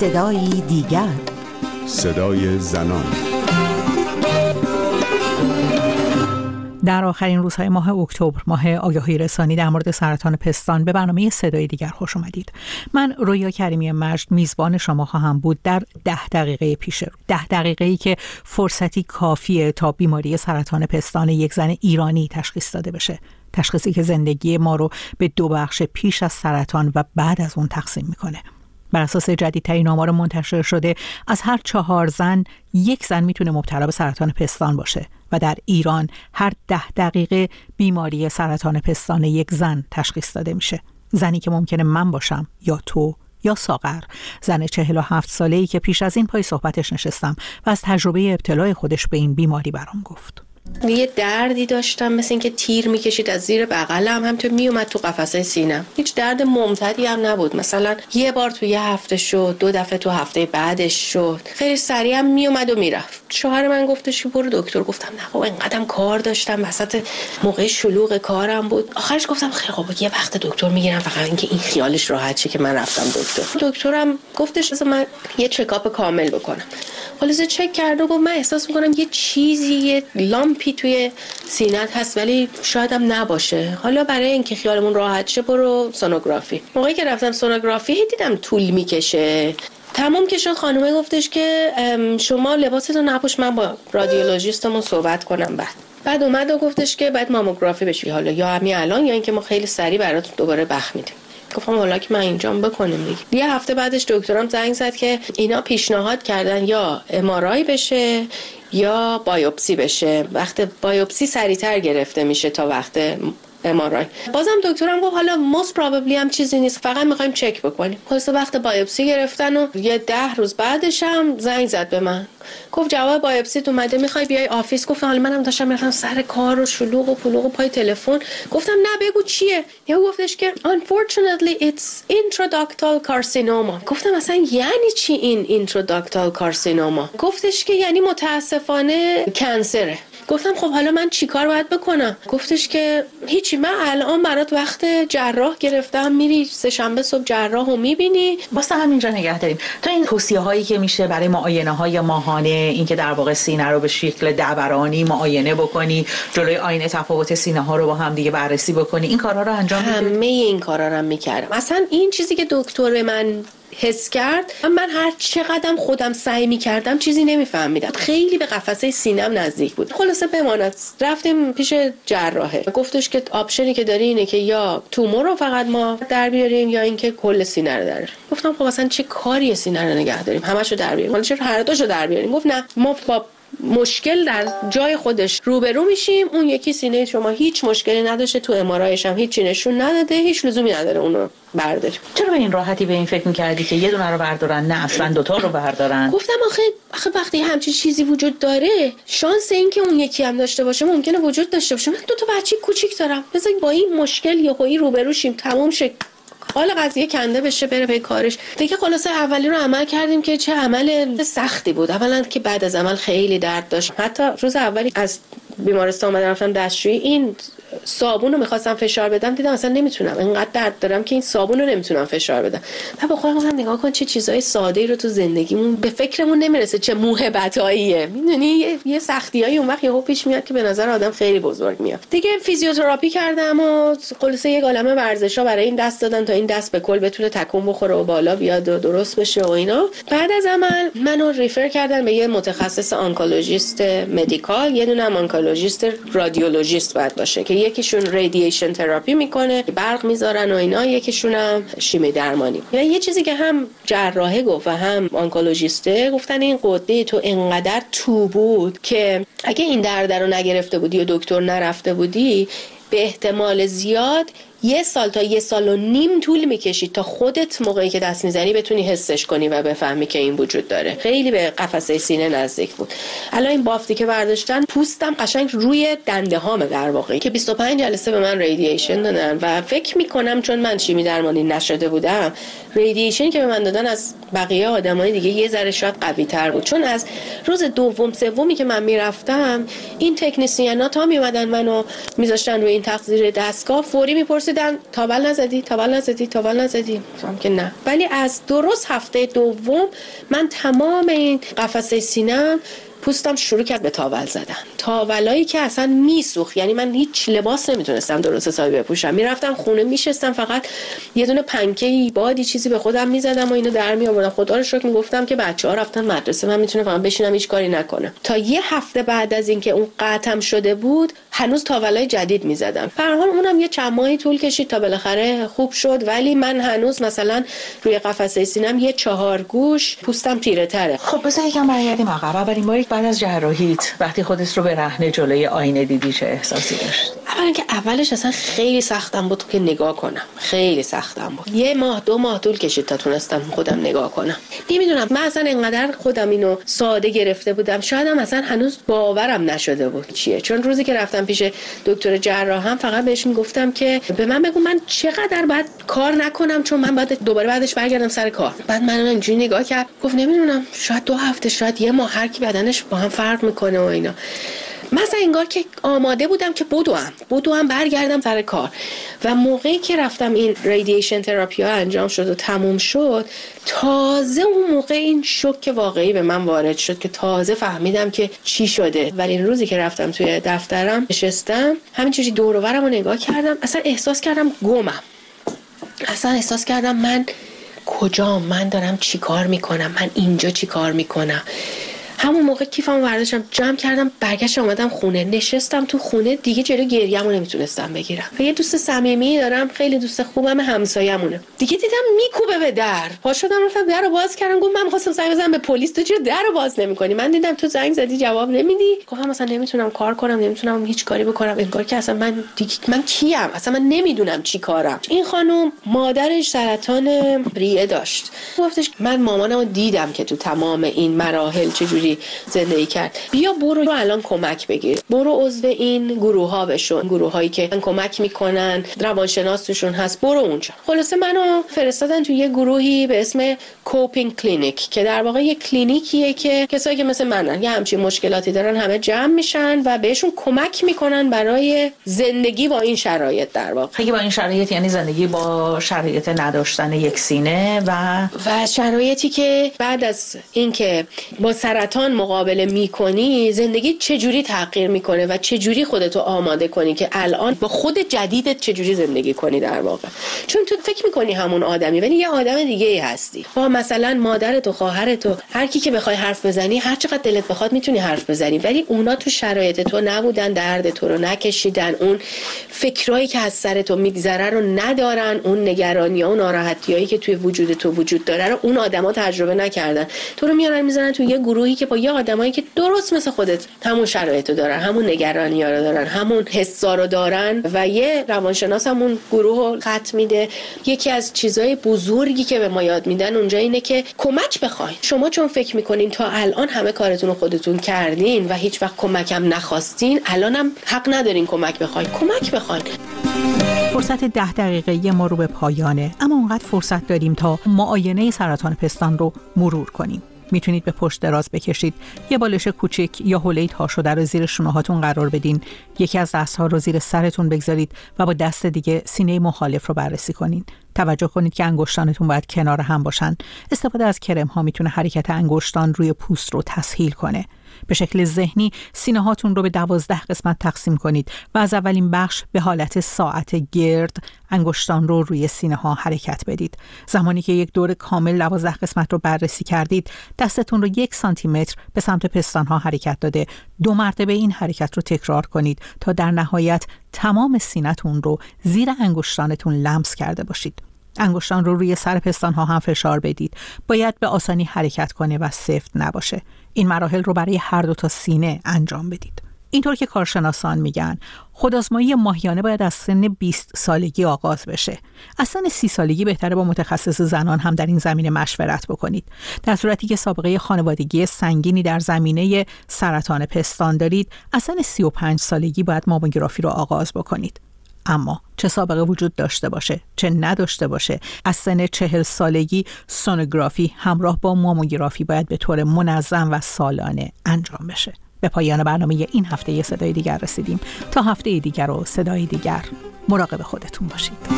صدایی دیگر، صدای زنان. در آخرین روزهای ماه اکتبر، ماه آگاهی رسانی در مورد سرطان پستان، به برنامه صدای دیگر خوش اومدید. من رویا کریمی مجد میزبان شما خواهم بود در 10 دقیقه پیش رو. 10 دقیقه‌ای که فرصتی کافیه تا بیماری سرطان پستان یک زن ایرانی تشخیص داده بشه، تشخیصی که زندگی ما رو به 2 بخش پیش از سرطان و بعد از اون تقسیم میکنه. بر اساس جدیدترین آمار منتشر شده، از هر 4 زن، 1 زن میتونه مبتلا به سرطان پستان باشه و در ایران هر 10 دقیقه بیماری سرطان پستان 1 زن تشخیص داده میشه. زنی که ممکنه من باشم یا تو یا ساغر، زن 47 ساله‌ای که پیش از این پای صحبتش نشستم و از تجربه ابتلای خودش به این بیماری برام گفت. یه دردی داشتم، مثل اینکه تیر میکشید از زیر بغلم، همینطور میومد تو قفسه سینم. هیچ درد ممتدی هم نبود، مثلا یه بار تو یه هفته شد، 2 دفعه تو هفته بعدش شد، خیلی سریع هم میومد و میرفت. شوهر من گفتش برو دکتر. گفتم نه خب اینقدرم کار داشتم، وسط موقع شلوغ کارم بود. آخرش گفتم خیلی خب یه وقت دکتر میگیرم، فقط اینکه این خیالش راحت شه که من رفتم دکتر. دکترم گفتش مثلا من یه چکاپ کامل بکنم. خلاصه چک کرد و گفت من احساس میکنم یه چیزی، یه لامپی توی سینت هست، ولی شاید هم نباشه. حالا برای اینکه خیالمون راحت شه برو سونوگرافی. موقعی که رفتم سونوگرافی دیدم طول میکشه. تمام که شد خانومه گفتش که شما لباستو نپوش، من با رادیولوژیستمون صحبت کنم. بعد اومد و گفتش که بعد ماموگرافی بشی، حالا یا همین الان یا اینکه ما خیلی سریع برات دوباره بخت میدیم. گفتم والا که من اینجام بکنم دیگه. یه هفته بعدش دکترم زنگ زد که اینا پیشنهاد کردن یا ام‌آرآی بشه یا بایوپسی بشه. وقت بایوپسی سریع‌تر گرفته میشه تا وقت ام‌آرآی. بازم دکترم گفت حالا most probably هم چیزی نیست، فقط می‌خوایم چک بکنیم. خلاص وقت بایوپسی گرفتن و یه 10 روز بعدش هم زنگ زد به من، گفت جواب بایوپسی اومده، می‌خوای بیای آفیس؟ گفتم حالا منم داشتم می‌رفتم سر کار و شلوغ و پلوغ و پای تلفن. گفتم نه بگو چیه. یهو گفتش که unfortunately it's intraductal carcinoma. گفتم اصلا یعنی چی این intraductal carcinoma؟ گفتش که یعنی متأسفانه کنسره. گفتم خب حالا من چیکار باید بکنم؟ گفتش که هیچی، من الان برات وقت جراح گرفتم، میری سه‌شنبه صبح جراحو میبینی، واسه همینجا نگه داریم. تو این توصیه هایی که میشه برای معاینه‌های ماهانه، این که در واقع سینه رو به شکل دورانی معاینه بکنی، جلوی آینه تفاوت سینه ها رو با هم دیگه بررسی بکنی، این کارها رو انجام میدی؟ همه این کارا رو هم میکردم. اصلا این چیزی که دکتر من حس کرد، من هر چقدرم خودم سعی می‌کردم چیزی نمی‌فهمیدم، خیلی به قفسه سینم نزدیک بود. خلاصه بماند، رفتیم پیش جراحه. گفتش که آپشنی که داری اینه که یا تومور رو فقط ما در بیاریم یا اینکه کل سینه رو در بیاریم. گفتم خب اصلا چه کاری سینه رو نگه داریم، همشو در بیاریم؟ حالا چه هر دوشو در بیاریم؟ گفت نه، ما با مشکل در جای خودش روبرو میشیم. اون یکی سینه شما هیچ مشکلی نداشته، تو ام‌آرآیش هم هیچ نشون نداده، هیچ لزومی نداره اون رو برداریم. چرا به این راحتی به این فکر می‌کردی که یه دونه رو بردارن؟ نه اصلا 2 تا رو بردارن. گفتم آخه وقتی همچین چیزی وجود داره، شانس این که اون یکی هم داشته باشه ممکنه وجود داشته باشه. من 2 تا بچه کوچیک دارم، بذار با این مشکل یهویی روبرو شیم، تمام شه، حالا قضیه کنده بشه، بره به کارش دیگه. خلاصه اولی رو عمل کردیم که چه عمل سختی بود. اولا که بعد از عمل خیلی درد داشت. حتی روز اولی از بیمارستان اومدم رفتم دستشویی، این صابون رو می‌خواستم فشار بدم، دیدم اصلا نمیتونم، اینقدر درد دارم که این صابون رو نمیتونم فشار بدم. بعد با خودم گفتم نگاه کن چه چیزای ساده‌ای رو تو زندگیمون به فکرمون نمیرسه، چه موهبتاییه. میدونی یه سختیای اون وقت یهو پیش میاد که به نظر آدم خیلی بزرگ میاد دیگه. فیزیوتراپی کردم و خلاصه یک عالمه ورزشا برای این دست دادن تا این دست به کل بتونه تکون بخوره و بالا بیاد و درست بشه و اینا. بعد از عمل منو ریفر کردن به یه متخصص آنکولوژیست مدیکال، یه دونه آنکولوژیست رادیولوژیست باید باشه که یکیشون رادییشن تراپی میکنه، برق میذارن و اینا، یکیشون هم شیمی درمانی. یعنی یه چیزی که هم جراحه گفت و هم آنکولوژیسته گفتن این قده تو انقدر تو بود که اگه این درد رو نگرفته بودی و دکتر نرفته بودی، به احتمال زیاد 1 سال تا 1.5 سال طول میکشید تا خودت موقعی که دست میزنی بتونی حسش کنی و بفهمی که این وجود داره. خیلی به قفسه سینه نزدیک بود. الان این بافتی که برداشتن، پوستم قشنگ روی دنده هامه در واقع، که 25 جلسه به من رادییشن دادن و فکر میکنم چون من شیمی درمانی نشده بودم، رادییشنی که به من دادن از بقیه آدمای دیگه یه ذره شاید قوی تر بود. چون از روز دوم سومی که من میرفتم، این تکنسین‌ها تا میومدن منو میذاشتن روی این تقصیر دستگاه، فوری میپرس پرسیدن تاول نزدی؟ گفتم که نه. ولی از درست هفته دوم من تمام این قفسه سینه‌ام پوستم شروع کرد به تاول زدن، تاولایی که اصلا میسوخت، یعنی من هیچ لباس نمیتونستم درست حسابی بپوشم، میرفتم خونه میشستم فقط یه دونه پنکه‌ای بادی چیزی به خودم میزدم و اینو در میآوردم. خدا رو شکر میگفتم که بچه‌ها رفتن مدرسه، من میتونم فقط بشینم هیچ کاری نکنم. تا یه هفته بعد از اینکه اون قطعم شده بود هنوز تاولای جدید میزدم. فرهان اونم یه چند ماهی طول کشید تا بالاخره خوب شد، ولی من هنوز مثلا روی قفسه سینه‌م یه چهار گوش پوستم تیره‌تره. خب بس یکم برگردیم عقب. اولین باری بعد از جراحیت وقتی خودت رو به رهنه جلوی آینه دیدی چه احساسی داشت؟ اولا که اولش اصلا خیلی سختم بود که نگاه کنم، خیلی سختم بود. یه ماه دو ماه طول کشید تا تونستم خودم نگاه کنم. نمیدونم من اصلا انقدر خودم اینو ساده گرفته بودم، شایدم اصلا هنوز باورم نشده بود چیه. چون روزی که رفتم پیش دکتر جراحم فقط بهش میگفتم که به من بگو من چقدر باید کار نکنم چون من باید دوباره بعدش برگردم سر کار. بعد من اینجوری نگاه کرد گفت نمیدونم شاید دو هفته شاید یه ماه، هر کی بدنش با هم فرق میکنه و اینا. مثلا انگار که آماده بودم که بدوم برگردم سر کار. و موقعی که رفتم این رادییشن تراپی ها انجام شد و تموم شد، تازه اون موقع این شوک واقعی به من وارد شد که تازه فهمیدم که چی شده. ولی این روزی که رفتم توی دفترم نشستم همینجوری دور و برم رو نگاه کردم، اصلا احساس کردم گمم، اصلا احساس کردم من کجام، من دارم چی کار میکنم، من اینجا چی کار میکنم. همون موقع کیفمو برداشتم جمع کردم برگشتم اومدم خونه، نشستم تو خونه دیگه جلو گریه‌مو نمیتونستم بگیرم. و یه دوست صمیمی دارم خیلی دوست خوبم، همسایه‌مونه، دیگه دیدم میکوبه به در، پا شدم رفتم در رو باز کردم. گفت من می‌خواستم زنگ بزنم به پلیس، تو چرا در رو باز نمی‌کنی؟ من دیدم تو زنگ زدی جواب نمیدی. گفتم مثلا نمیتونم کار کنم، نمیتونم هیچ کاری بکنم، انگار که اصلا من کیم، اصلا من نمیدونم چی کارم. این خانم مادرش سرطان ریه داشت. گفتش من مامانمو دیدم که تو تمام این مراحل چه زندگی کرد، بیا برو الان کمک بگیر، برو عضو این گروه‌ها بشون، گروه‌هایی که کمک میکنن، روانشناس توشون هست، برو اونجا. خلاصه منو فرستادن تو یه گروهی به اسم کوپینگ کلینیک که در واقع یه کلینیکیه که کسایی که مثل منن یه همچین مشکلاتی دارن همه جمع میشن و بهشون کمک میکنن برای زندگی با این شرایط. در واقع اگه با این شرایط یعنی زندگی با شرایط نداشتن یک سینه و شرایطی که بعد از اینکه با سرطان مقابله میکنی زندگی چجوری تغییر میکنه و چجوری خودتو آماده کنی که الان با خود جدیدت چجوری زندگی کنی. در واقع چون تو فکر میکنی همون آدمی ولی یه آدم دیگه ای هستی. با مثلا مادرت و خواهرت و هر کی که بخوای حرف بزنی هر چقدر دلت بخواد میتونی حرف بزنی، ولی اونا تو شرایط تو نبودن، درد تو رو نکشیدن، اون فکرایی که از سر تو میگذره رو ندارن، اون نگرانی‌ها و ناراحتی‌هایی که توی وجود تو وجود داره رو اون آدما تجربه نکردن. تو رو میارن میذارن تو یه گروهی که با یه آدمایی که درست مثل خودت همون شرایطو دارن، همون نگرانی‌ها رو دارن، همون حسا رو دارن. و یه روانشناس همون گروهو خط میده. یکی از چیزای بزرگی که به ما یاد میدن اونجا اینه که کمک بخواید. شما چون فکر میکنین تا الان همه کارتون رو خودتون کردین و هیچ وقت کمکم نخواستین، الانم حق ندارین کمک بخواید. کمک بخواید. فرصت 10 دقیقه‌ای ما رو به پایانه، اما اونقدر فرصت داریم تا معاینه سرطان پستان رو مرور کنیم. میتونید به پشت دراز بکشید، یه بالش کوچک یا هوله‌ای تا شده رو زیر شونه هاتون قرار بدین، یکی از دست‌ها رو زیر سرتون بگذارید و با دست دیگه سینه مخالف رو بررسی کنین. توجه کنید که انگشتانتون باید کنار هم باشن. استفاده از کرم ها میتونه حرکت انگشتان روی پوست رو تسهیل کنه. به شکل ذهنی سینه هاتون رو به 12 قسمت تقسیم کنید و از اولین بخش به حالت ساعت گرد انگشتان رو روی سینه ها حرکت بدید. زمانی که یک دور کامل 12 قسمت رو بررسی کردید، دستتون رو 1 سانتی متر به سمت پستان ها حرکت داده. 2 مرتبه این حرکت رو تکرار کنید تا در نهایت تمام سینه‌تون رو زیر انگشتانتون لمس کرده باشید. انگشتان رو روی سر پستان ها هم فشار بدید. باید به آسانی حرکت کنه و سفت نباشه. این مراحل رو برای هر دو تا سینه انجام بدید. اینطور که کارشناسان میگن خودآزمایی ماهیانه باید از سن 20 سالگی آغاز بشه. از سن 30 سالگی بهتره با متخصص زنان هم در این زمینه مشورت بکنید. در صورتی که سابقه خانوادگی سنگینی در زمینه سرطان پستان دارید، از سن 35 سالگی باید ماموگرافی رو آغاز بکنید. اما چه سابقه وجود داشته باشه چه نداشته باشه، از سن 40 سالگی سونوگرافی همراه با ماموگرافی باید به طور منظم و سالانه انجام بشه. به پایان برنامه این هفته صدای دیگر رسیدیم. تا هفته دیگر و صدای دیگر. مراقب خودتون باشید.